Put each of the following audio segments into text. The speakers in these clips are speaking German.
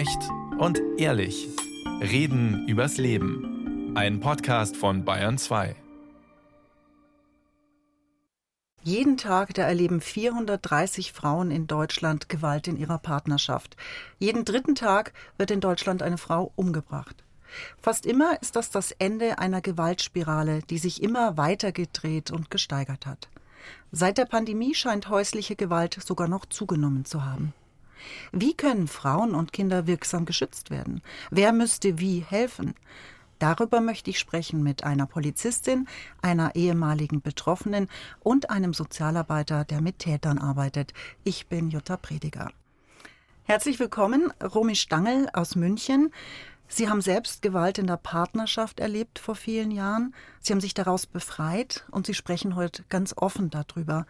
Echt und ehrlich. Reden übers Leben. Ein Podcast von Bayern 2. Jeden Tag, da erleben 430 Frauen in Deutschland Gewalt in ihrer Partnerschaft. Jeden dritten Tag wird in Deutschland eine Frau umgebracht. Fast immer ist das das Ende einer Gewaltspirale, die sich immer weiter gedreht und gesteigert hat. Seit der Pandemie scheint häusliche Gewalt sogar noch zugenommen zu haben. Wie können Frauen und Kinder wirksam geschützt werden? Wer müsste wie helfen? Darüber möchte ich sprechen mit einer Polizistin, einer ehemaligen Betroffenen und einem Sozialarbeiter, der mit Tätern arbeitet. Ich bin Jutta Prediger. Herzlich willkommen, Romy Stangl aus München. Sie haben selbst Gewalt in der Partnerschaft erlebt vor vielen Jahren. Sie haben sich daraus befreit und Sie sprechen heute ganz offen darüber.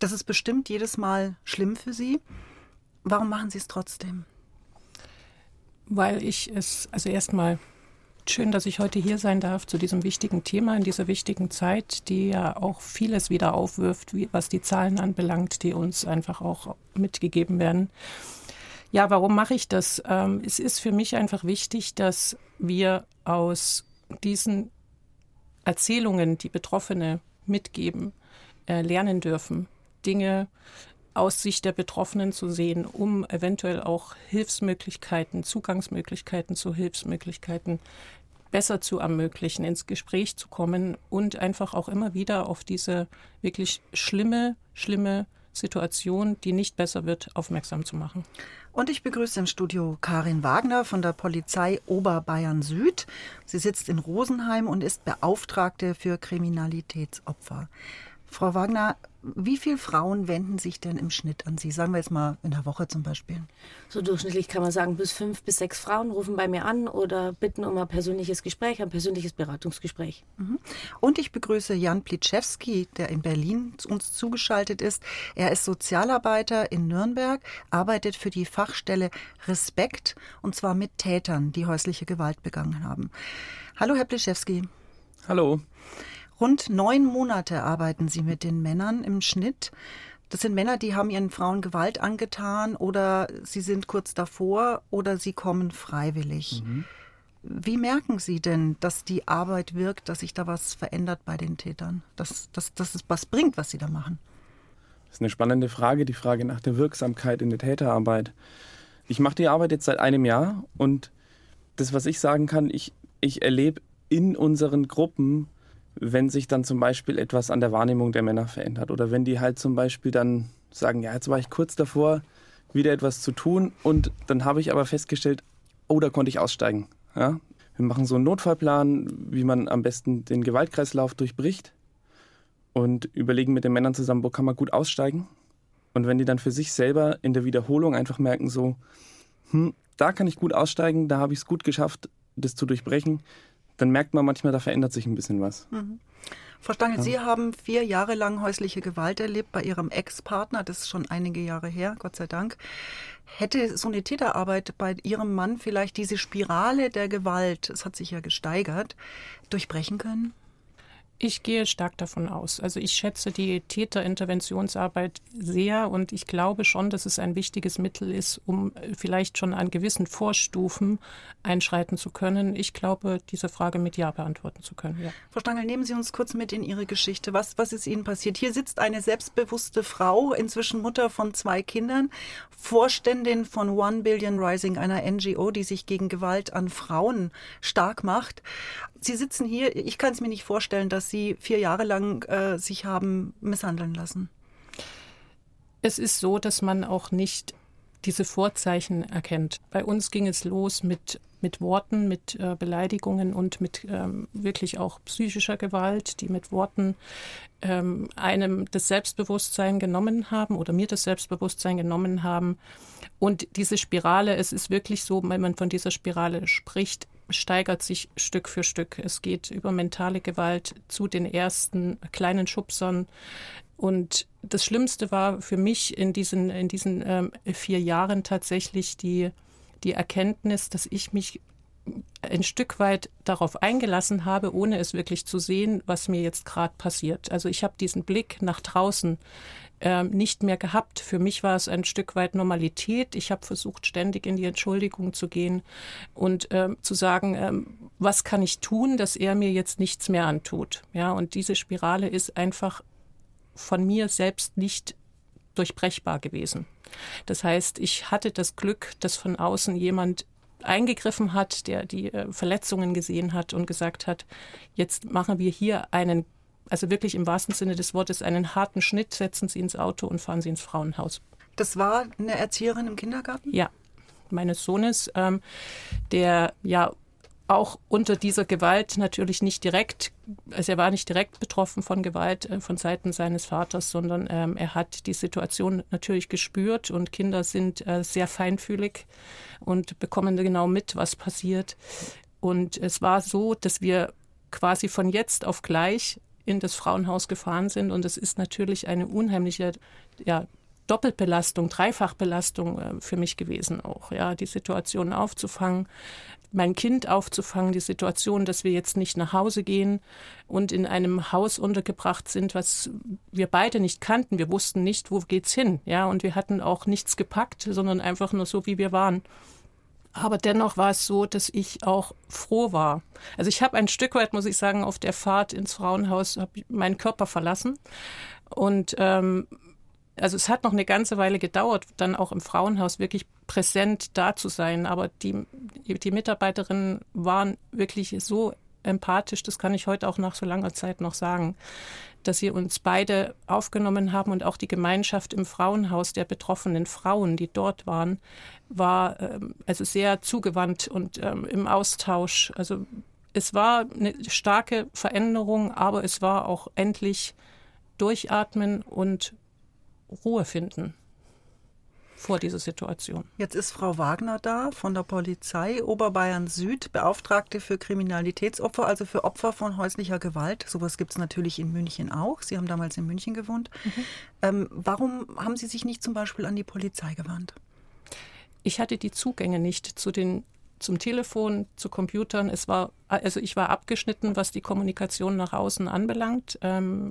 Das ist bestimmt jedes Mal schlimm für Sie. Warum machen Sie es trotzdem? Weil ich es, also erstmal schön, dass ich heute hier sein darf zu diesem wichtigen Thema in dieser wichtigen Zeit, die ja auch vieles wieder aufwirft, was die Zahlen anbelangt, die uns einfach auch mitgegeben werden. Ja, warum mache ich das? Es ist für mich einfach wichtig, dass wir aus diesen Erzählungen, die Betroffene mitgeben, lernen dürfen, Dinge aus Sicht der Betroffenen zu sehen, um eventuell auch Hilfsmöglichkeiten, Zugangsmöglichkeiten zu Hilfsmöglichkeiten besser zu ermöglichen, ins Gespräch zu kommen und einfach auch immer wieder auf diese wirklich schlimme Situation, die nicht besser wird, aufmerksam zu machen. Und ich begrüße im Studio Karin Wagner von der Polizei Oberbayern-Süd. Sie sitzt in Rosenheim und ist Beauftragte für Kriminalitätsopfer. Frau Wagner, wie viele Frauen wenden sich denn im Schnitt an Sie? Sagen wir jetzt mal in der Woche zum Beispiel. So durchschnittlich kann man sagen, bis 5 bis 6 Frauen rufen bei mir an oder bitten um ein persönliches Gespräch, ein persönliches Beratungsgespräch. Und ich begrüße Jan Pliszewski, der in Berlin uns zugeschaltet ist. Er ist Sozialarbeiter in Nürnberg, arbeitet für die Fachstelle Respekt und zwar mit Tätern, die häusliche Gewalt begangen haben. Hallo, Herr Pliszewski. Hallo. Rund 9 Monate arbeiten Sie mit den Männern im Schnitt. Das sind Männer, die haben ihren Frauen Gewalt angetan oder sie sind kurz davor oder sie kommen freiwillig. Wie merken Sie denn, dass die Arbeit wirkt, dass sich da was verändert bei den Tätern? Dass es was bringt, was Sie da machen? Das ist eine spannende Frage, die Frage nach der Wirksamkeit in der Täterarbeit. Ich mache die Arbeit jetzt seit einem Jahr und das, was ich sagen kann, ich erlebe in unseren Gruppen, wenn sich dann zum Beispiel etwas an der Wahrnehmung der Männer verändert oder wenn die halt zum Beispiel dann sagen, ja, jetzt war ich kurz davor, wieder etwas zu tun und dann habe ich aber festgestellt, oh, da konnte ich aussteigen. Ja? Wir machen so einen Notfallplan, wie man am besten den Gewaltkreislauf durchbricht und überlegen mit den Männern zusammen, wo kann man gut aussteigen. Und wenn die dann für sich selber in der Wiederholung einfach merken so, da kann ich gut aussteigen, da habe ich es gut geschafft, das zu durchbrechen, dann merkt man manchmal, da verändert sich ein bisschen was. Frau Stangl, ja. Sie haben 4 Jahre lang häusliche Gewalt erlebt bei Ihrem Ex-Partner. Das ist schon einige Jahre her, Gott sei Dank. Hätte so eine Täterarbeit bei Ihrem Mann vielleicht diese Spirale der Gewalt, es hat sich ja gesteigert, durchbrechen können? Ich gehe stark davon aus. Also ich schätze die Täterinterventionsarbeit sehr und ich glaube schon, dass es ein wichtiges Mittel ist, um vielleicht schon an gewissen Vorstufen einschreiten zu können. Ich glaube, diese Frage mit Ja beantworten zu können. Ja. Frau Stangl, nehmen Sie uns kurz mit in Ihre Geschichte. Was ist Ihnen passiert? Hier sitzt eine selbstbewusste Frau, inzwischen Mutter von 2 Kindern, Vorständin von One Billion Rising, einer NGO, die sich gegen Gewalt an Frauen stark macht. Sie sitzen hier, ich kann es mir nicht vorstellen, dass Sie 4 Jahre lang sich haben misshandeln lassen. Es ist so, dass man auch nicht diese Vorzeichen erkennt. Bei uns ging es los mit Worten, mit Beleidigungen und mit wirklich auch psychischer Gewalt, die mit Worten einem das Selbstbewusstsein genommen haben oder mir das Selbstbewusstsein genommen haben. Und diese Spirale, es ist wirklich so, wenn man von dieser Spirale spricht, steigert sich Stück für Stück. Es geht über mentale Gewalt zu den ersten kleinen Schubsern. Und das Schlimmste war für mich in diesen 4 Jahren tatsächlich die Erkenntnis, dass ich mich ein Stück weit darauf eingelassen habe, ohne es wirklich zu sehen, was mir jetzt gerade passiert. Also ich habe diesen Blick nach draußen nicht mehr gehabt. Für mich war es ein Stück weit Normalität. Ich habe versucht, ständig in die Entschuldigung zu gehen und zu sagen, was kann ich tun, dass er mir jetzt nichts mehr antut. Ja, und diese Spirale ist einfach von mir selbst nicht durchbrechbar gewesen. Das heißt, ich hatte das Glück, dass von außen jemand eingegriffen hat, der die Verletzungen gesehen hat und gesagt hat, jetzt machen wir hier einen, also wirklich im wahrsten Sinne des Wortes, einen harten Schnitt, setzen Sie ins Auto und fahren Sie ins Frauenhaus. Das war eine Erzieherin im Kindergarten? Ja, meines Sohnes, der ja auch unter dieser Gewalt natürlich nicht direkt, also er war nicht direkt betroffen von Gewalt von Seiten seines Vaters, sondern er hat die Situation natürlich gespürt und Kinder sind sehr feinfühlig und bekommen genau mit, was passiert. Und es war so, dass wir quasi von jetzt auf gleich in das Frauenhaus gefahren sind und es ist natürlich eine unheimliche, ja, Doppelbelastung, Dreifachbelastung für mich gewesen auch, ja, die Situation aufzufangen, mein Kind aufzufangen, die Situation, dass wir jetzt nicht nach Hause gehen und in einem Haus untergebracht sind, was wir beide nicht kannten. Wir wussten nicht, wo geht's hin, ja, und wir hatten auch nichts gepackt, sondern einfach nur so, wie wir waren. Aber dennoch war es so, dass ich auch froh war. Also ich habe ein Stück weit, muss ich sagen, auf der Fahrt ins Frauenhaus habe ich meinen Körper verlassen und also es hat noch eine ganze Weile gedauert, dann auch im Frauenhaus wirklich präsent da zu sein. Aber die Mitarbeiterinnen waren wirklich so empathisch, das kann ich heute auch nach so langer Zeit noch sagen, dass sie uns beide aufgenommen haben und auch die Gemeinschaft im Frauenhaus der betroffenen Frauen, die dort waren, war also sehr zugewandt und im Austausch. Also es war eine starke Veränderung, aber es war auch endlich durchatmen und Ruhe finden vor dieser Situation. Jetzt ist Frau Wagner da von der Polizei Oberbayern-Süd, Beauftragte für Kriminalitätsopfer, also für Opfer von häuslicher Gewalt. Sowas gibt es natürlich in München auch. Sie haben damals in München gewohnt. Mhm. Warum haben Sie sich nicht zum Beispiel an die Polizei gewandt? Ich hatte die Zugänge nicht zum Telefon, zu Computern. Ich war abgeschnitten, was die Kommunikation nach außen anbelangt.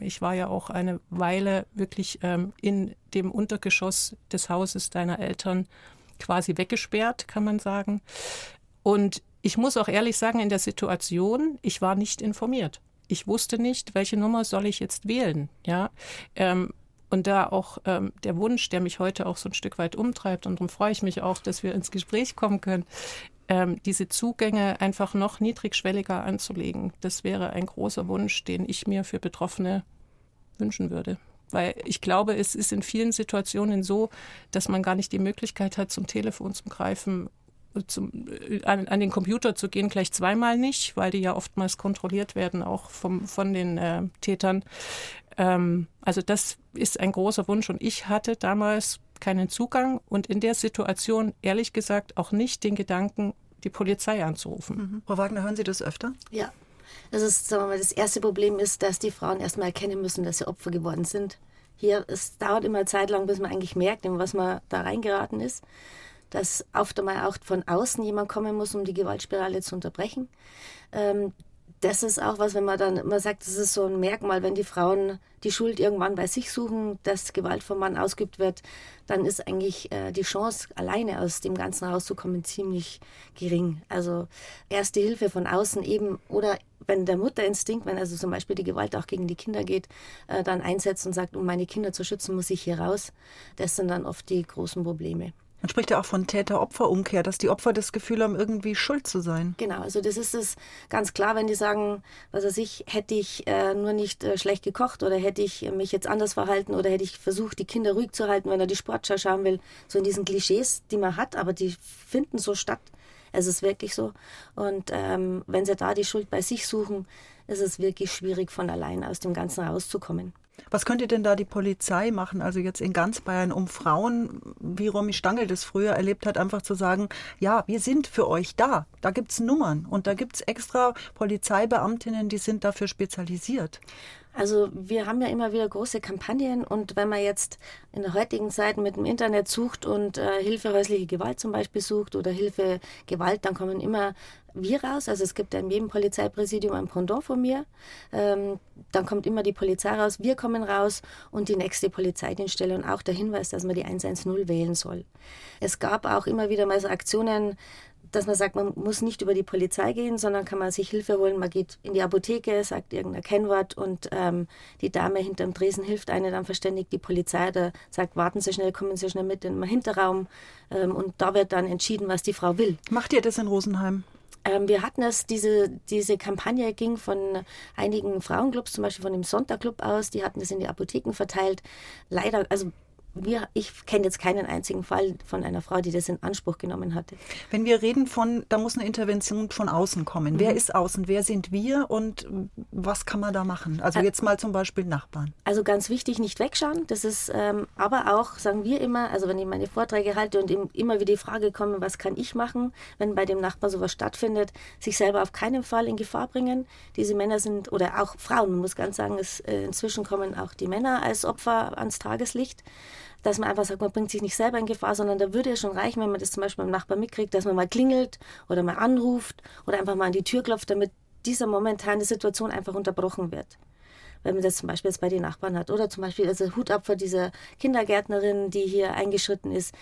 Ich war ja auch eine Weile wirklich in dem Untergeschoss des Hauses deiner Eltern quasi weggesperrt, kann man sagen. Und ich muss auch ehrlich sagen, in der Situation, ich war nicht informiert. Ich wusste nicht, welche Nummer soll ich jetzt wählen. Ja, und da auch der Wunsch, der mich heute auch so ein Stück weit umtreibt, und darum freue ich mich auch, dass wir ins Gespräch kommen können, diese Zugänge einfach noch niedrigschwelliger anzulegen. Das wäre ein großer Wunsch, den ich mir für Betroffene wünschen würde. Weil ich glaube, es ist in vielen Situationen so, dass man gar nicht die Möglichkeit hat, zum Telefon zu greifen, an den Computer zu gehen, gleich zweimal nicht, weil die ja oftmals kontrolliert werden, auch von den Tätern. Also das ist ein großer Wunsch. Und ich hatte damals keinen Zugang und in der Situation, ehrlich gesagt, auch nicht den Gedanken, die Polizei anzurufen. Mhm. Frau Wagner, hören Sie das öfter? Ja. Also das erste Problem ist, dass die Frauen erstmal erkennen müssen, dass sie Opfer geworden sind. Hier, es dauert immer eine Zeit lang, bis man eigentlich merkt, in was man da reingeraten ist. Dass oft einmal auch von außen jemand kommen muss, um die Gewaltspirale zu unterbrechen. Das ist auch was, wenn man sagt, das ist so ein Merkmal, wenn die Frauen die Schuld irgendwann bei sich suchen, dass Gewalt vom Mann ausgeübt wird, dann ist eigentlich die Chance, alleine aus dem Ganzen rauszukommen, ziemlich gering. Also erste Hilfe von außen eben, oder wenn der Mutterinstinkt, wenn also zum Beispiel die Gewalt auch gegen die Kinder geht, dann einsetzt und sagt, um meine Kinder zu schützen, muss ich hier raus. Das sind dann oft die großen Probleme. Man spricht ja auch von Täter-Opfer-Umkehr, dass die Opfer das Gefühl haben, irgendwie schuld zu sein. Genau, also das ist es ganz klar, wenn die sagen, was weiß ich, hätte ich nur nicht schlecht gekocht oder hätte ich mich jetzt anders verhalten oder hätte ich versucht, die Kinder ruhig zu halten, wenn er die Sportschau schauen will. So in diesen Klischees, die man hat, aber die finden so statt. Es ist wirklich so. Und wenn sie da die Schuld bei sich suchen, ist es wirklich schwierig, von allein aus dem Ganzen rauszukommen. Was könnte denn da die Polizei machen, also jetzt in ganz Bayern, um Frauen, wie Romy Stangl das früher erlebt hat, einfach zu sagen, ja, wir sind für euch da, da gibt es Nummern und da gibt es extra Polizeibeamtinnen, die sind dafür spezialisiert. Also wir haben ja immer wieder große Kampagnen, und wenn man jetzt in der heutigen Zeit mit dem Internet sucht und Hilfe häusliche Gewalt zum Beispiel sucht oder Hilfe Gewalt, dann kommen immer wir raus. Also es gibt ja in jedem Polizeipräsidium ein Pendant von mir. Dann kommt immer die Polizei raus, wir kommen raus und die nächste Polizeidienststelle, und auch der Hinweis, dass man die 110 wählen soll. Es gab auch immer wieder mal so Aktionen, dass man sagt, man muss nicht über die Polizei gehen, sondern kann man sich Hilfe holen. Man geht in die Apotheke, sagt irgendein Kennwort, und die Dame hinterm Tresen hilft einem, dann verständigt die Polizei, da sagt, warten Sie schnell, kommen Sie schnell mit in den Hinterraum, und da wird dann entschieden, was die Frau will. Macht ihr das in Rosenheim? Wir hatten das, diese Kampagne ging von einigen Frauenclubs, zum Beispiel von dem Sonntagclub aus, die hatten das in die Apotheken verteilt. Leider, also ich kenne jetzt keinen einzigen Fall von einer Frau, die das in Anspruch genommen hatte. Wenn wir reden von, da muss eine Intervention von außen kommen. Mhm. Wer ist außen? Wer sind wir? Und was kann man da machen? Also jetzt mal zum Beispiel Nachbarn. Also ganz wichtig, nicht wegschauen. Das ist aber auch, sagen wir immer, also wenn ich meine Vorträge halte und immer wieder die Frage komme, was kann ich machen, wenn bei dem Nachbar sowas stattfindet, sich selber auf keinen Fall in Gefahr bringen. Diese Männer sind, oder auch Frauen, man muss ganz sagen, inzwischen kommen auch die Männer als Opfer ans Tageslicht. Dass man einfach sagt, man bringt sich nicht selber in Gefahr, sondern da würde es schon reichen, wenn man das zum Beispiel beim Nachbarn mitkriegt, dass man mal klingelt oder mal anruft oder einfach mal an die Tür klopft, damit diese momentane Situation einfach unterbrochen wird. Wenn man das zum Beispiel jetzt bei den Nachbarn hat. Oder zum Beispiel, also Hut ab vor dieser Kindergärtnerin, die hier eingeschritten ist.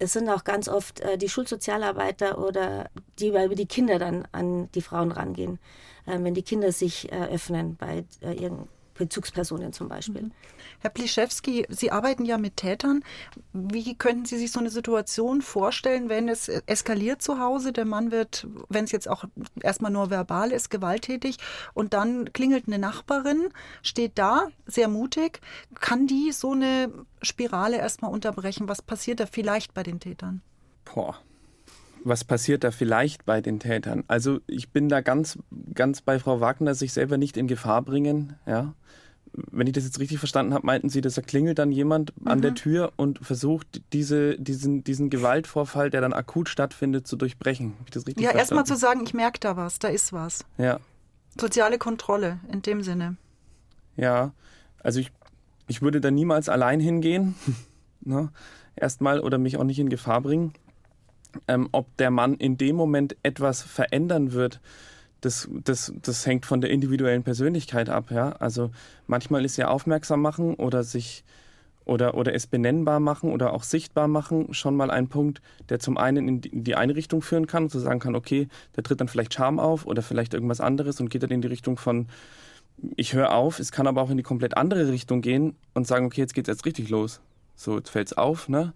Es sind auch ganz oft die Schulsozialarbeiter oder die über die Kinder dann an die Frauen rangehen, wenn die Kinder sich öffnen bei ihren Bezugspersonen zum Beispiel. Mhm. Herr Pliszewski, Sie arbeiten ja mit Tätern. Wie könnten Sie sich so eine Situation vorstellen, wenn es eskaliert zu Hause? Der Mann wird, wenn es jetzt auch erstmal nur verbal ist, gewalttätig, und dann klingelt eine Nachbarin, steht da, sehr mutig. Kann die so eine Spirale erstmal unterbrechen? Was passiert da vielleicht bei den Tätern? Was passiert da vielleicht bei den Tätern? Also ich bin da ganz bei Frau Wagner, sich selber nicht in Gefahr bringen. Ja? Wenn ich das jetzt richtig verstanden habe, meinten Sie, dass da klingelt dann jemand an der Tür und versucht, diesen Gewaltvorfall, der dann akut stattfindet, zu durchbrechen. Habe ich das richtig verstanden? Ja, erstmal zu sagen, ich merke da was, da ist was. Ja. Soziale Kontrolle in dem Sinne. Ja, also ich würde da niemals allein hingehen. Ne? Erstmal, oder mich auch nicht in Gefahr bringen. Ob der Mann in dem Moment etwas verändern wird, das hängt von der individuellen Persönlichkeit ab. Ja? Also manchmal ist ja aufmerksam machen oder oder es benennbar machen oder auch sichtbar machen schon mal ein Punkt, der zum einen in die eine Richtung führen kann, zu sagen kann, okay, da tritt dann vielleicht Scham auf oder vielleicht irgendwas anderes und geht dann in die Richtung von, ich höre auf. Es kann aber auch in die komplett andere Richtung gehen und sagen, okay, jetzt geht's erst richtig los. So, jetzt fällt's auf, ne?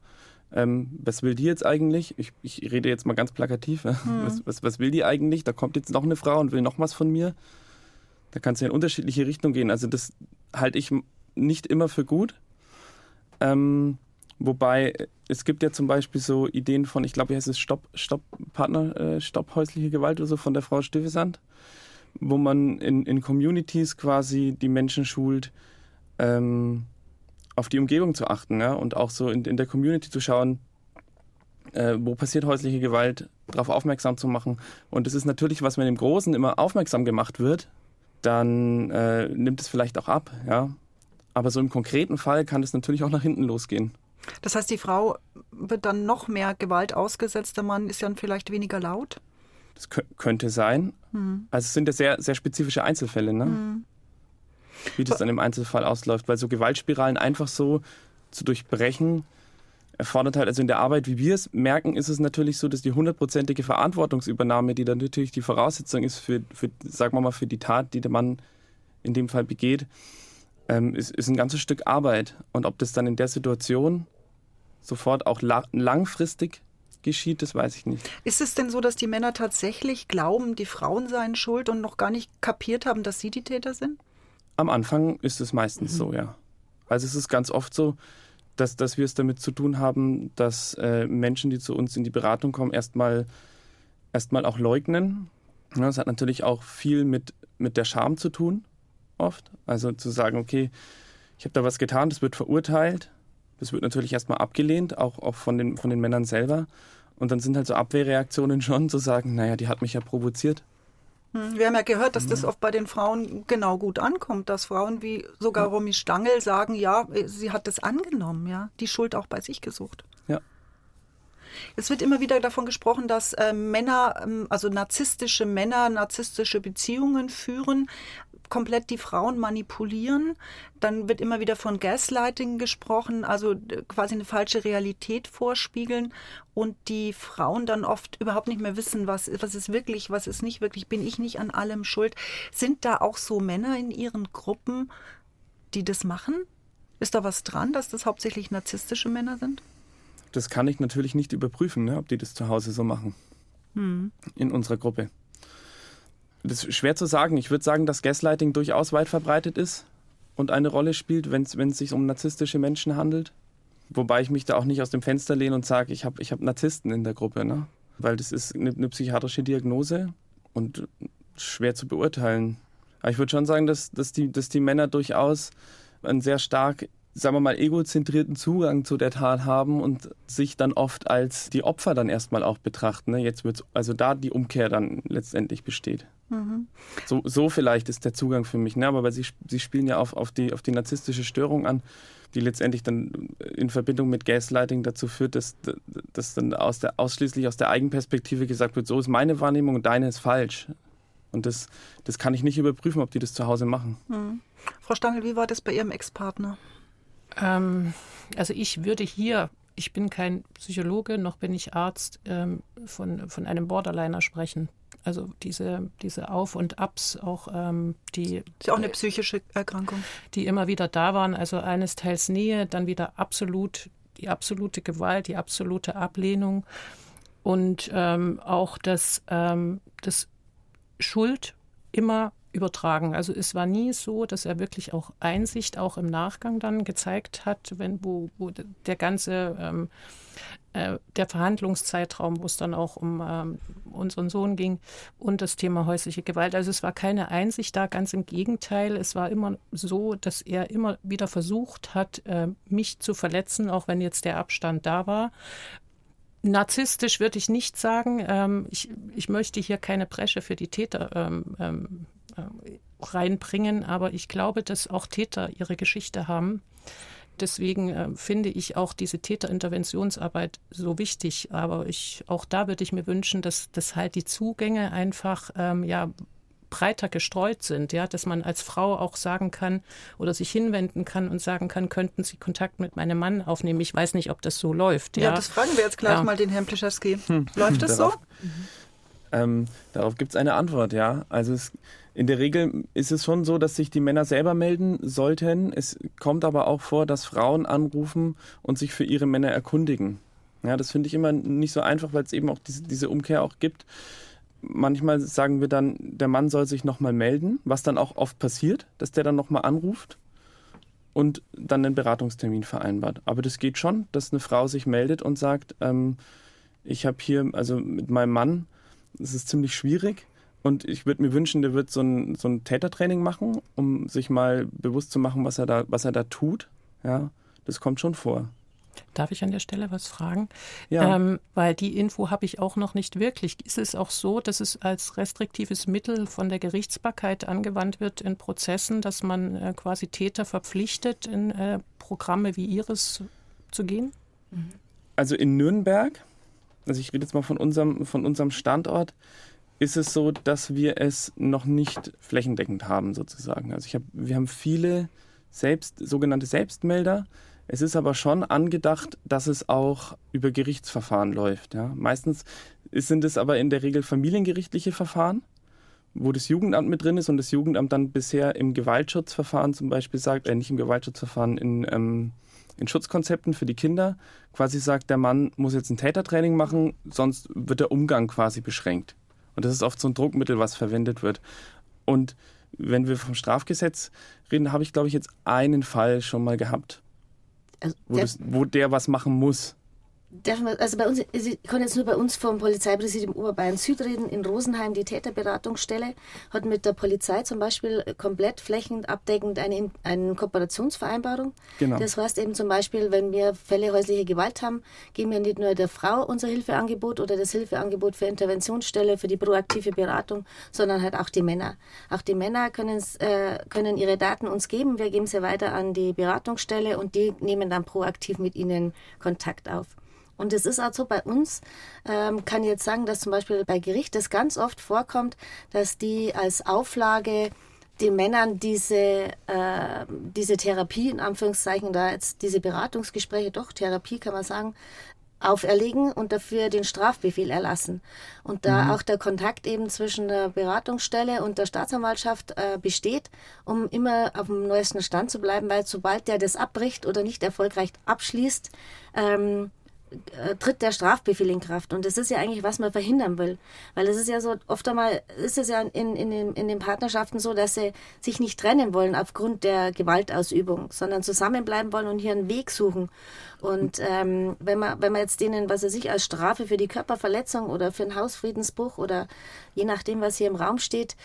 Was will die jetzt eigentlich? Ich rede jetzt mal ganz plakativ. Ja. Was will die eigentlich? Da kommt jetzt noch eine Frau und will noch was von mir. Da kann es ja in unterschiedliche Richtungen gehen. Also das halte ich nicht immer für gut. Wobei, es gibt ja zum Beispiel so Ideen von, ich glaube, wie heißt es, Stopp häusliche Gewalt oder so, von der Frau Stüffesand, wo man in Communities quasi die Menschen schult, auf die Umgebung zu achten, ja? Und auch so in der Community zu schauen, wo passiert häusliche Gewalt, darauf aufmerksam zu machen. Und das ist natürlich, was man im Großen immer aufmerksam gemacht wird, dann nimmt es vielleicht auch ab. Ja? Aber so im konkreten Fall kann es natürlich auch nach hinten losgehen. Das heißt, die Frau wird dann noch mehr Gewalt ausgesetzt, der Mann ist dann vielleicht weniger laut? Das könnte sein. Also es sind ja sehr, sehr spezifische Einzelfälle, ne? Wie das dann im Einzelfall ausläuft. Weil so Gewaltspiralen einfach so zu durchbrechen, erfordert halt, also in der Arbeit, wie wir es merken, ist es natürlich so, dass die 100%ige Verantwortungsübernahme, die dann natürlich die Voraussetzung ist für sagen wir mal, für die Tat, die der Mann in dem Fall begeht, ist ein ganzes Stück Arbeit. Und ob das dann in der Situation sofort auch langfristig geschieht, das weiß ich nicht. Ist es denn so, dass die Männer tatsächlich glauben, die Frauen seien schuld und noch gar nicht kapiert haben, dass sie die Täter sind? Am Anfang ist es meistens so, ja. Also es ist ganz oft so, dass wir es damit zu tun haben, dass Menschen, die zu uns in die Beratung kommen, erstmal auch leugnen. Ja, das hat natürlich auch viel mit der Scham zu tun, oft. Also zu sagen, okay, ich habe da was getan, das wird verurteilt. Das wird natürlich erstmal abgelehnt, auch von den Männern selber. Und dann sind halt so Abwehrreaktionen schon, zu sagen, naja, die hat mich ja provoziert. Wir haben ja gehört, dass das oft bei den Frauen genau gut ankommt, dass Frauen wie sogar Romy Stangl sagen, ja, sie hat das angenommen, ja, die Schuld auch bei sich gesucht. Ja. Es wird immer wieder davon gesprochen, dass Männer, also narzisstische Männer, narzisstische Beziehungen führen, komplett die Frauen manipulieren. Dann wird immer wieder von Gaslighting gesprochen, also quasi eine falsche Realität vorspiegeln und die Frauen dann oft überhaupt nicht mehr wissen, was ist wirklich, was ist nicht wirklich, bin ich nicht an allem schuld. Sind da auch so Männer in ihren Gruppen, die das machen? Ist da was dran, dass das hauptsächlich narzisstische Männer sind? Das kann ich natürlich nicht überprüfen, ne, ob die das zu Hause so machen. In unserer Gruppe. Das ist schwer zu sagen. Ich würde sagen, dass Gaslighting durchaus weit verbreitet ist und eine Rolle spielt, wenn es sich um narzisstische Menschen handelt. Wobei ich mich da auch nicht aus dem Fenster lehne und sage, ich hab Narzissten in der Gruppe. Ne? Weil das ist eine psychiatrische Diagnose und schwer zu beurteilen. Aber ich würde schon sagen, dass die Männer durchaus einen sehr stark, sagen wir mal, egozentrierten Zugang zu der Tat haben und sich dann oft als die Opfer dann erstmal auch betrachten. Jetzt wird's, also da die Umkehr dann letztendlich besteht. Mhm. So vielleicht ist der Zugang für mich. Ne? Aber sie spielen ja auf die narzisstische Störung an, die letztendlich dann in Verbindung mit Gaslighting dazu führt, dass dann ausschließlich aus der Eigenperspektive gesagt wird, so ist meine Wahrnehmung und deine ist falsch. Und das kann ich nicht überprüfen, ob die das zu Hause machen. Mhm. Frau Stangl, wie war das bei Ihrem Ex-Partner? Also ich bin kein Psychologe, noch bin ich Arzt, von einem Borderliner sprechen. Also diese Auf- und Abs, auch die... Das ist auch eine psychische Erkrankung. Die immer wieder da waren, also eines Teils Nähe, dann wieder die absolute Gewalt, die absolute Ablehnung und auch das Schuld immer übertragen. Also es war nie so, dass er wirklich auch Einsicht auch im Nachgang dann gezeigt hat, wo der ganze der Verhandlungszeitraum, wo es dann auch um unseren Sohn ging und das Thema häusliche Gewalt. Also es war keine Einsicht da, ganz im Gegenteil. Es war immer so, dass er immer wieder versucht hat, mich zu verletzen, auch wenn jetzt der Abstand da war. Narzisstisch würde ich nicht sagen. Ich möchte hier keine Bresche für die Täter reinbringen, aber ich glaube, dass auch Täter ihre Geschichte haben. Deswegen finde ich auch diese Täterinterventionsarbeit so wichtig. Aber auch da würde ich mir wünschen, dass halt die Zugänge einfach breiter gestreut sind, ja, dass man als Frau auch sagen kann oder sich hinwenden kann und sagen kann, könnten Sie Kontakt mit meinem Mann aufnehmen? Ich weiß nicht, ob das so läuft. Ja, das fragen wir jetzt gleich mal den Herrn Pliszewski. Läuft das so? Darauf gibt es eine Antwort, ja. Also in der Regel ist es schon so, dass sich die Männer selber melden sollten. Es kommt aber auch vor, dass Frauen anrufen und sich für ihre Männer erkundigen. Ja, das finde ich immer nicht so einfach, weil es eben auch diese Umkehr auch gibt. Manchmal sagen wir dann, der Mann soll sich nochmal melden, was dann auch oft passiert, dass der dann nochmal anruft und dann einen Beratungstermin vereinbart. Aber das geht schon, dass eine Frau sich meldet und sagt, ich habe hier, also mit meinem Mann, es ist ziemlich schwierig und ich würde mir wünschen, der wird so ein Tätertraining machen, um sich mal bewusst zu machen, was er da tut. Ja, das kommt schon vor. Darf ich an der Stelle was fragen? Ja. Weil die Info habe ich auch noch nicht wirklich. Ist es auch so, dass es als restriktives Mittel von der Gerichtsbarkeit angewandt wird in Prozessen, dass man quasi Täter verpflichtet, in Programme wie Ihres zu gehen? Also in Nürnberg, also ich rede jetzt mal von unserem Standort, ist es so, dass wir es noch nicht flächendeckend haben sozusagen. Also wir haben viele sogenannte Selbstmelder. Es ist aber schon angedacht, dass es auch über Gerichtsverfahren läuft. Ja. Meistens sind es aber in der Regel familiengerichtliche Verfahren, wo das Jugendamt mit drin ist und das Jugendamt dann bisher im Gewaltschutzverfahren zum Beispiel sagt, nicht im Gewaltschutzverfahren, in Schutzkonzepten für die Kinder, quasi sagt, der Mann muss jetzt ein Tätertraining machen, sonst wird der Umgang quasi beschränkt. Und das ist oft so ein Druckmittel, was verwendet wird. Und wenn wir vom Strafgesetz reden, habe ich, glaube ich, jetzt einen Fall schon mal gehabt. Also wo der was machen muss. Also bei uns, ich kann jetzt nur bei uns vom Polizeipräsidium Oberbayern-Süd reden. In Rosenheim, die Täterberatungsstelle, hat mit der Polizei zum Beispiel komplett flächenabdeckend eine Kooperationsvereinbarung. Genau. Das heißt eben zum Beispiel, wenn wir Fälle häuslicher Gewalt haben, geben wir nicht nur der Frau unser Hilfeangebot oder das Hilfeangebot für Interventionsstelle, für die proaktive Beratung, sondern halt auch die Männer. Auch die Männer können ihre Daten uns geben. Wir geben sie weiter an die Beratungsstelle und die nehmen dann proaktiv mit ihnen Kontakt auf. Und es ist auch so, bei uns kann ich jetzt sagen, dass zum Beispiel bei Gericht es ganz oft vorkommt, dass die als Auflage den Männern diese Therapie, in Anführungszeichen, da jetzt diese Beratungsgespräche, doch Therapie kann man sagen, auferlegen und dafür den Strafbefehl erlassen. Und da auch der Kontakt eben zwischen der Beratungsstelle und der Staatsanwaltschaft besteht, um immer auf dem neuesten Stand zu bleiben, weil sobald der das abbricht oder nicht erfolgreich abschließt, tritt der Strafbefehl in Kraft. Und das ist ja eigentlich, was man verhindern will. Weil es ist ja so, oft einmal ist es ja in den Partnerschaften so, dass sie sich nicht trennen wollen aufgrund der Gewaltausübung, sondern zusammenbleiben wollen und hier einen Weg suchen. Und wenn man jetzt denen, was weiß ich, als Strafe für die Körperverletzung oder für einen Hausfriedensbruch oder je nachdem, was hier im Raum steht,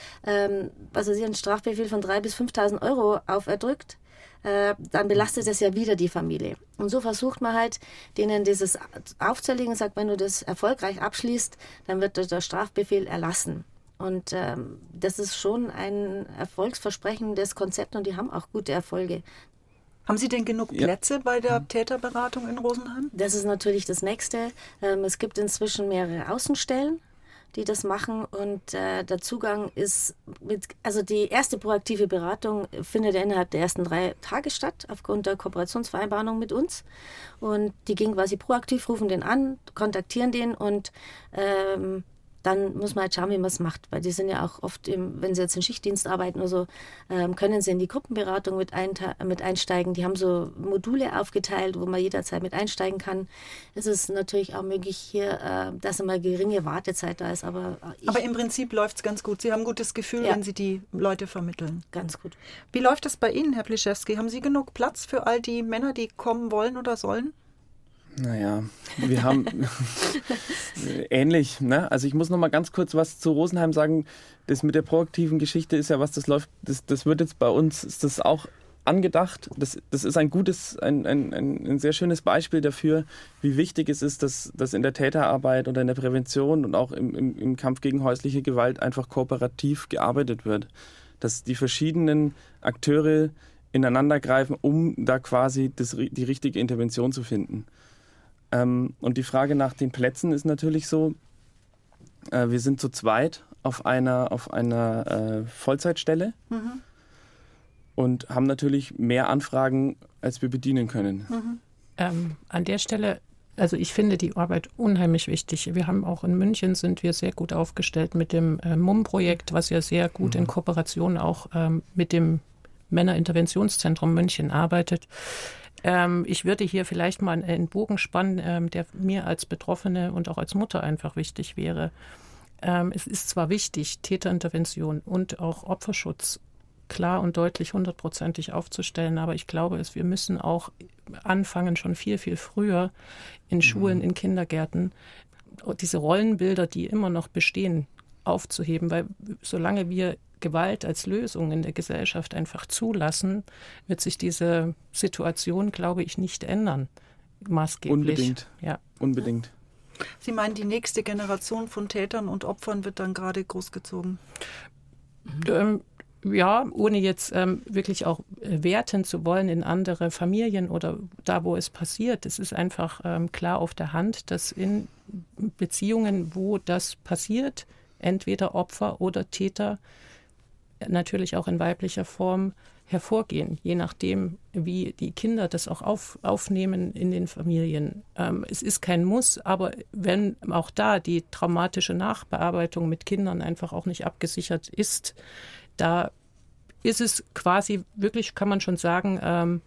was weiß ich, einen Strafbefehl von 3.000 bis 5.000 Euro auferdrückt, dann belastet das ja wieder die Familie. Und so versucht man halt, denen dieses aufzuerlegen und sagt, wenn du das erfolgreich abschließt, dann wird der Strafbefehl erlassen. Und das ist schon ein erfolgsversprechendes Konzept und die haben auch gute Erfolge. Haben Sie denn genug Plätze bei der Täterberatung in Rosenheim? Das ist natürlich das Nächste. Es gibt inzwischen mehrere Außenstellen, die das machen, und der Zugang ist, die erste proaktive Beratung findet innerhalb der ersten 3 Tage statt, aufgrund der Kooperationsvereinbarung mit uns, und die gehen quasi proaktiv, rufen den an, kontaktieren den und dann muss man halt schauen, wie man es macht, weil die sind ja auch oft, wenn sie jetzt im Schichtdienst arbeiten oder so, können sie in die Gruppenberatung mit einsteigen. Die haben so Module aufgeteilt, wo man jederzeit mit einsteigen kann. Es ist natürlich auch möglich hier, dass immer geringe Wartezeit da ist. Aber im Prinzip läuft es ganz gut. Sie haben ein gutes Gefühl, wenn Sie die Leute vermitteln. Ganz gut. Wie läuft das bei Ihnen, Herr Pliszewski? Haben Sie genug Platz für all die Männer, die kommen wollen oder sollen? Naja, wir haben ähnlich, ne? Also ich muss noch mal ganz kurz was zu Rosenheim sagen. Das mit der proaktiven Geschichte ist ja was, das läuft, das wird jetzt bei uns, ist das auch angedacht. Das ist ein sehr schönes Beispiel dafür, wie wichtig es ist, dass in der Täterarbeit oder in der Prävention und auch im Kampf gegen häusliche Gewalt einfach kooperativ gearbeitet wird. Dass die verschiedenen Akteure ineinander greifen, um da quasi die richtige Intervention zu finden. Und die Frage nach den Plätzen ist natürlich so, wir sind zu zweit auf einer Vollzeitstelle und haben natürlich mehr Anfragen, als wir bedienen können. An der Stelle, also ich finde die Arbeit unheimlich wichtig. Wir haben auch in München, sind wir sehr gut aufgestellt mit dem MUM-Projekt, was ja sehr gut in Kooperation auch mit dem Männerinterventionszentrum München arbeitet. Ich würde hier vielleicht mal einen Bogen spannen, der mir als Betroffene und auch als Mutter einfach wichtig wäre. Es ist zwar wichtig, Täterintervention und auch Opferschutz klar und deutlich 100%ig aufzustellen, aber ich glaube, wir müssen auch anfangen, schon viel, viel früher in Schulen, in Kindergärten, diese Rollenbilder, die immer noch bestehen, aufzuheben, weil solange wir Gewalt als Lösung in der Gesellschaft einfach zulassen, wird sich diese Situation, glaube ich, nicht ändern. Maßgeblich. Unbedingt. Ja. Unbedingt. Sie meinen, die nächste Generation von Tätern und Opfern wird dann gerade großgezogen? Ja, ohne jetzt wirklich auch werten zu wollen in andere Familien oder da, wo es passiert. Es ist einfach klar auf der Hand, dass in Beziehungen, wo das passiert, entweder Opfer oder Täter natürlich auch in weiblicher Form hervorgehen, je nachdem, wie die Kinder das auch aufnehmen in den Familien. Es ist kein Muss, aber wenn auch da die traumatische Nachbearbeitung mit Kindern einfach auch nicht abgesichert ist, da ist es quasi wirklich, kann man schon sagen,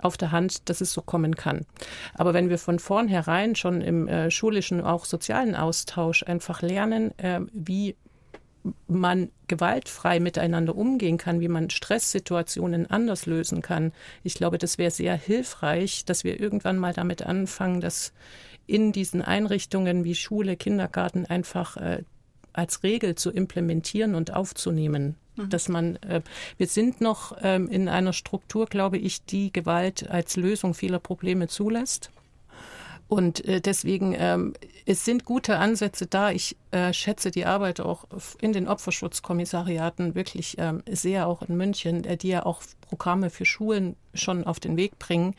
auf der Hand, dass es so kommen kann. Aber wenn wir von vornherein schon im schulischen, auch sozialen Austausch einfach lernen, wie man gewaltfrei miteinander umgehen kann, wie man Stresssituationen anders lösen kann. Ich glaube, das wäre sehr hilfreich, dass wir irgendwann mal damit anfangen, dass in diesen Einrichtungen wie Schule, Kindergarten einfach als Regel zu implementieren und aufzunehmen. Dass man, wir sind noch in einer Struktur, glaube ich, die Gewalt als Lösung vieler Probleme zulässt. Und deswegen, es sind gute Ansätze da. Ich schätze die Arbeit auch in den Opferschutzkommissariaten wirklich sehr, auch in München, die ja auch Programme für Schulen schon auf den Weg bringen.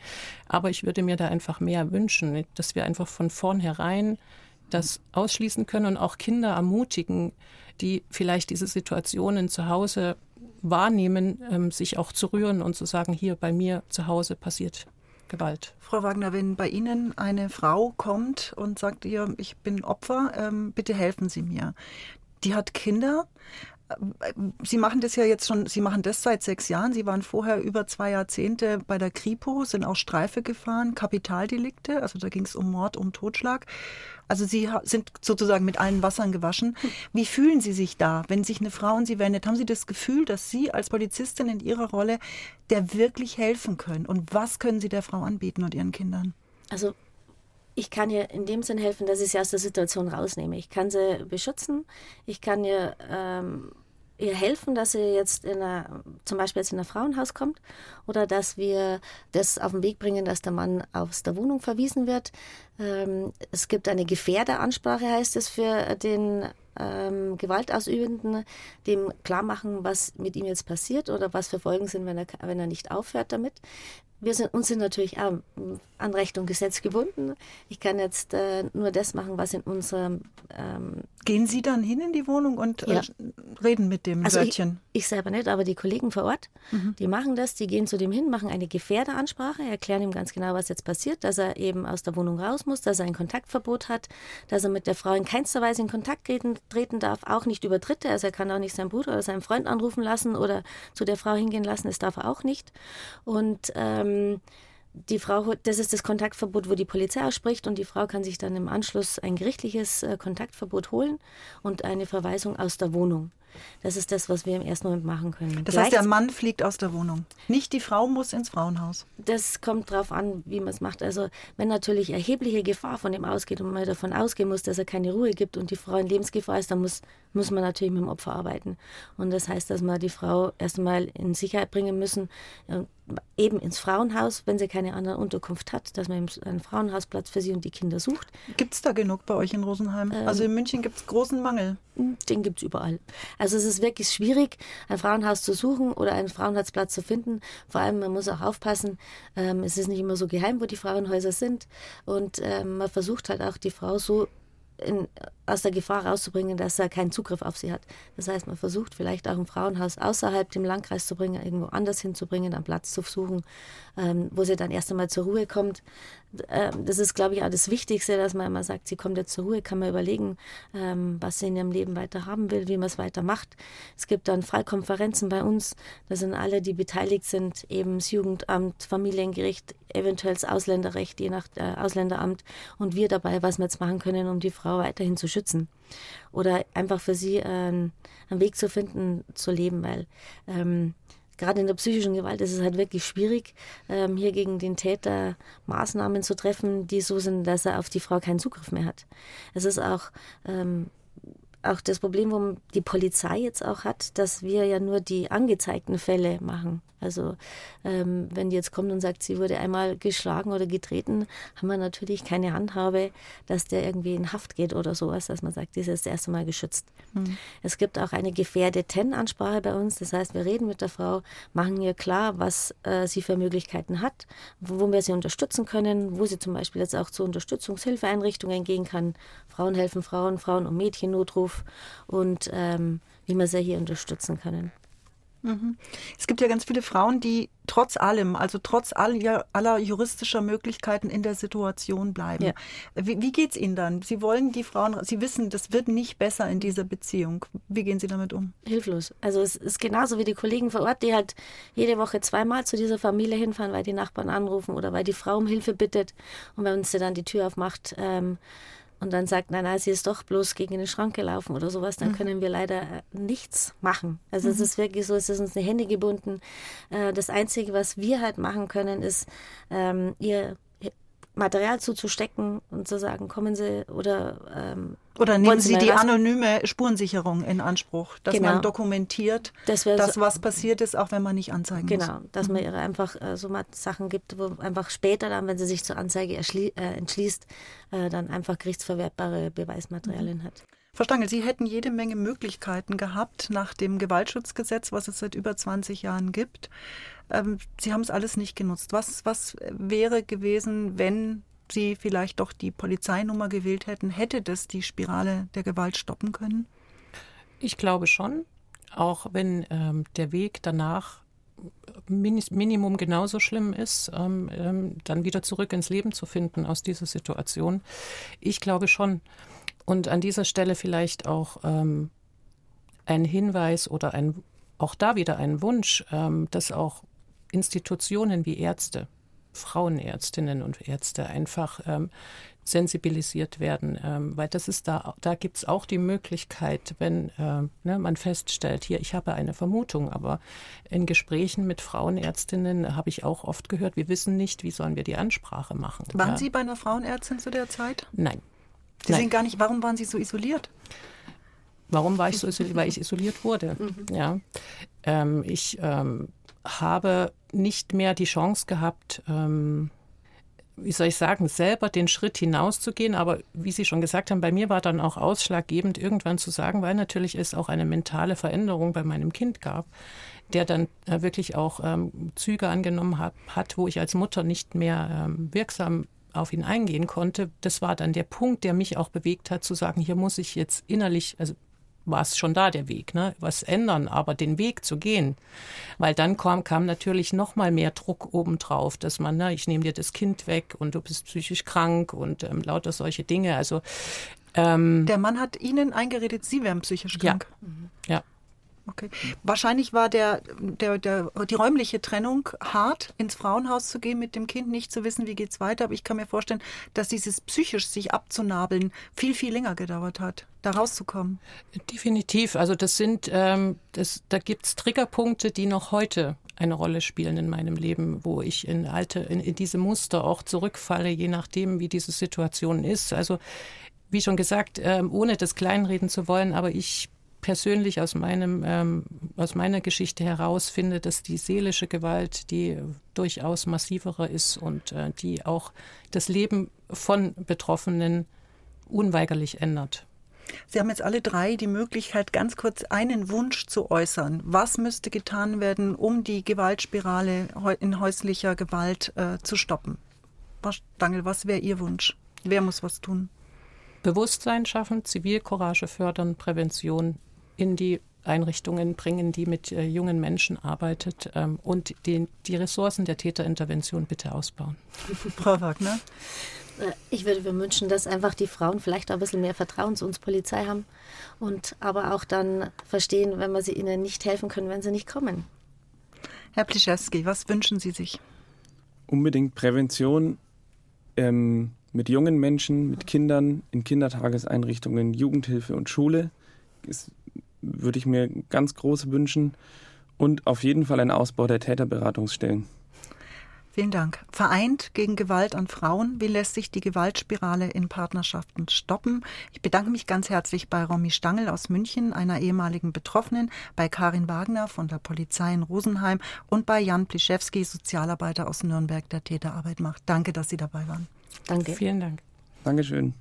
Aber ich würde mir da einfach mehr wünschen, dass wir einfach von vornherein das ausschließen können und auch Kinder ermutigen, die vielleicht diese Situationen zu Hause wahrnehmen, sich auch zu rühren und zu sagen, hier bei mir zu Hause passiert Gewalt. Frau Wagner, wenn bei Ihnen eine Frau kommt und sagt ihr, ich bin Opfer, bitte helfen Sie mir. Die hat Kinder. Sie machen das ja jetzt schon, Sie machen das seit 6 Jahren. Sie waren vorher über 2 Jahrzehnte bei der Kripo, sind auch Streife gefahren, Kapitaldelikte, also da ging es um Mord, um Totschlag. Also Sie sind sozusagen mit allen Wassern gewaschen. Wie fühlen Sie sich da, wenn sich eine Frau an Sie wendet? Haben Sie das Gefühl, dass Sie als Polizistin in Ihrer Rolle der wirklich helfen können? Und was können Sie der Frau anbieten und ihren Kindern? Also ich kann ihr in dem Sinn helfen, dass ich sie aus der Situation rausnehme. Ich kann sie beschützen, ich kann ihr helfen, dass sie jetzt zum Beispiel jetzt in ein Frauenhaus kommt oder dass wir das auf den Weg bringen, dass der Mann aus der Wohnung verwiesen wird. Es gibt eine Gefährderansprache, heißt es, für den Gewaltausübenden, dem klar machen, was mit ihm jetzt passiert oder was für Folgen sind, wenn er nicht aufhört damit. Uns sind natürlich auch an Recht und Gesetz gebunden. Ich kann jetzt nur das machen, was in unserem... Gehen Sie dann hin in die Wohnung und ja, reden mit dem Wörtchen? Also ich selber nicht, aber die Kollegen vor Ort, die machen das, die gehen zu dem hin, machen eine Gefährderansprache, erklären ihm ganz genau, was jetzt passiert, dass er eben aus der Wohnung raus muss, dass er ein Kontaktverbot hat, dass er mit der Frau in keinster Weise in Kontakt treten darf, auch nicht über Dritte, also er kann auch nicht seinen Bruder oder seinen Freund anrufen lassen oder zu der Frau hingehen lassen, das darf er auch nicht. Und die Frau, das ist das Kontaktverbot, wo die Polizei ausspricht, und die Frau kann sich dann im Anschluss ein gerichtliches Kontaktverbot holen und eine Verweisung aus der Wohnung. Das ist das, was wir im ersten Moment machen können. Das heißt, der Mann fliegt aus der Wohnung. Nicht die Frau muss ins Frauenhaus. Das kommt drauf an, wie man es macht. Also wenn natürlich erhebliche Gefahr von dem ausgeht und man davon ausgehen muss, dass er keine Ruhe gibt und die Frau in Lebensgefahr ist, dann muss man natürlich mit dem Opfer arbeiten. Und das heißt, dass wir die Frau erstmal in Sicherheit bringen müssen, eben ins Frauenhaus, wenn sie keine andere Unterkunft hat, dass man einen Frauenhausplatz für sie und die Kinder sucht. Gibt es da genug bei euch in Rosenheim? Also in München gibt es großen Mangel. Den gibt es überall. Also es ist wirklich schwierig, ein Frauenhaus zu suchen oder einen Frauenhausplatz zu finden. Vor allem, man muss auch aufpassen, es ist nicht immer so geheim, wo die Frauenhäuser sind. Und man versucht halt auch, die Frau so aus der Gefahr rauszubringen, dass er keinen Zugriff auf sie hat. Das heißt, man versucht vielleicht auch ein Frauenhaus außerhalb dem Landkreis zu bringen, irgendwo anders hinzubringen, einen Platz zu suchen, wo sie dann erst einmal zur Ruhe kommt. Das ist, glaube ich, auch das Wichtigste, dass man immer sagt, sie kommt jetzt zur Ruhe, kann man überlegen, was sie in ihrem Leben weiter haben will, wie man es weiter macht. Es gibt dann Fallkonferenzen bei uns, da sind alle, die beteiligt sind, eben das Jugendamt, Familiengericht, eventuell das Ausländerrecht, je nach Ausländeramt, und wir dabei, was wir jetzt machen können, um die Frau weiterhin zu schützen oder einfach für sie einen Weg zu finden, zu leben, weil gerade in der psychischen Gewalt ist es halt wirklich schwierig, hier gegen den Täter Maßnahmen zu treffen, die so sind, dass er auf die Frau keinen Zugriff mehr hat. Es ist auch das Problem, wo die Polizei jetzt auch hat, dass wir ja nur die angezeigten Fälle machen. Also wenn die jetzt kommt und sagt, sie wurde einmal geschlagen oder getreten, haben wir natürlich keine Handhabe, dass der irgendwie in Haft geht oder sowas, dass man sagt, die ist jetzt das erste Mal geschützt. Es gibt auch eine Gefährdeten-Ansprache bei uns. Das heißt, wir reden mit der Frau, machen ihr klar, was sie für Möglichkeiten hat, wo wir sie unterstützen können, wo sie zum Beispiel jetzt auch zu Unterstützungshilfeeinrichtungen gehen kann. Frauen helfen Frauen, Frauen und Mädchen, Notruf und wie wir sie hier unterstützen können. Es gibt ja ganz viele Frauen, die trotz allem, also trotz aller juristischer Möglichkeiten in der Situation bleiben. Ja. Wie geht's Ihnen dann? Sie wollen die Frauen, Sie wissen, das wird nicht besser in dieser Beziehung. Wie gehen Sie damit um? Hilflos. Also es ist genauso wie die Kollegen vor Ort, die halt jede Woche 2-mal zu dieser Familie hinfahren, weil die Nachbarn anrufen oder weil die Frau um Hilfe bittet. Und wenn uns sie dann die Tür aufmacht, und dann sagt, nein, sie ist doch bloß gegen den Schrank gelaufen oder sowas, dann können wir leider nichts machen. Also es ist wirklich so, es ist uns in die Hände gebunden. Das Einzige, was wir halt machen können, ist, ihr Material zuzustecken und zu sagen, kommen Sie oder nehmen Sie die anonyme Spurensicherung in Anspruch, dass man dokumentiert, dass was passiert ist, auch wenn man nicht anzeigen muss. Genau, dass man ihre einfach so mal Sachen gibt, wo einfach später dann, wenn sie sich zur Anzeige entschließt, dann einfach gerichtsverwertbare Beweismaterialien hat. Frau Stangl, Sie hätten jede Menge Möglichkeiten gehabt nach dem Gewaltschutzgesetz, was es seit über 20 Jahren gibt. Sie haben es alles nicht genutzt. Was wäre gewesen, wenn Sie vielleicht doch die Polizeinummer gewählt hätten? Hätte das die Spirale der Gewalt stoppen können? Ich glaube schon, auch wenn der Weg danach Minimum genauso schlimm ist, dann wieder zurück ins Leben zu finden aus dieser Situation. Ich glaube schon. Und an dieser Stelle vielleicht auch ein Hinweis oder auch da wieder ein Wunsch, dass auch Institutionen wie Ärzte, Frauenärztinnen und Ärzte einfach sensibilisiert werden, weil das ist da gibt es auch die Möglichkeit, wenn man feststellt, hier, ich habe eine Vermutung, aber in Gesprächen mit Frauenärztinnen habe ich auch oft gehört, wir wissen nicht, wie sollen wir die Ansprache machen. Waren Sie bei einer Frauenärztin zu der Zeit? Nein. Sie sind gar nicht, warum waren Sie so isoliert? Warum war ich so isoliert? Weil ich isoliert wurde. Mhm. Ja. Ich habe nicht mehr die Chance gehabt, selber den Schritt hinauszugehen. Aber wie Sie schon gesagt haben, bei mir war dann auch ausschlaggebend, irgendwann zu sagen, weil natürlich es auch eine mentale Veränderung bei meinem Kind gab, der dann wirklich auch Züge angenommen hat, wo ich als Mutter nicht mehr wirksam auf ihn eingehen konnte. Das war dann der Punkt, der mich auch bewegt hat, zu sagen, hier muss ich jetzt innerlich, also war es schon da der Weg, was ändern, aber den Weg zu gehen, weil dann kam natürlich noch mal mehr Druck obendrauf, dass man, ich nehme dir das Kind weg und du bist psychisch krank und lauter solche Dinge. Also der Mann hat Ihnen eingeredet, Sie wären psychisch krank? Ja. Okay. Wahrscheinlich war die räumliche Trennung hart, ins Frauenhaus zu gehen mit dem Kind, nicht zu wissen, wie geht es weiter. Aber ich kann mir vorstellen, dass dieses psychisch sich abzunabeln viel, viel länger gedauert hat, da rauszukommen. Definitiv. Also das sind, da gibt es Triggerpunkte, die noch heute eine Rolle spielen in meinem Leben, wo ich in diese Muster auch zurückfalle, je nachdem, wie diese Situation ist. Also wie schon gesagt, ohne das kleinreden zu wollen, aber ich persönlich aus meiner Geschichte heraus finde, dass die seelische Gewalt die durchaus massivere ist und die auch das Leben von Betroffenen unweigerlich ändert. Sie haben jetzt alle drei die Möglichkeit, ganz kurz einen Wunsch zu äußern. Was müsste getan werden, um die Gewaltspirale in häuslicher Gewalt zu stoppen? Frau Stangl, was wäre Ihr Wunsch? Wer muss was tun? Bewusstsein schaffen, Zivilcourage fördern, Prävention in die Einrichtungen bringen, die mit jungen Menschen arbeitet und die Ressourcen der Täterintervention bitte ausbauen. Frau Wagner? Ich würde mir wünschen, dass einfach die Frauen vielleicht auch ein bisschen mehr Vertrauen zu uns Polizei haben und aber auch dann verstehen, wenn wir sie ihnen nicht helfen können, wenn sie nicht kommen. Herr Pliszewski, was wünschen Sie sich? Unbedingt Prävention, mit jungen Menschen, mit Kindern, in Kindertageseinrichtungen, Jugendhilfe und Schule. Das würde ich mir ganz groß wünschen. Und auf jeden Fall ein Ausbau der Täterberatungsstellen. Vielen Dank. Vereint gegen Gewalt an Frauen. Wie lässt sich die Gewaltspirale in Partnerschaften stoppen? Ich bedanke mich ganz herzlich bei Romy Stangl aus München, einer ehemaligen Betroffenen, bei Karin Wagner von der Polizei in Rosenheim und bei Jan Pliszewski, Sozialarbeiter aus Nürnberg, der Täterarbeit macht. Danke, dass Sie dabei waren. Danke. Vielen Dank. Dankeschön.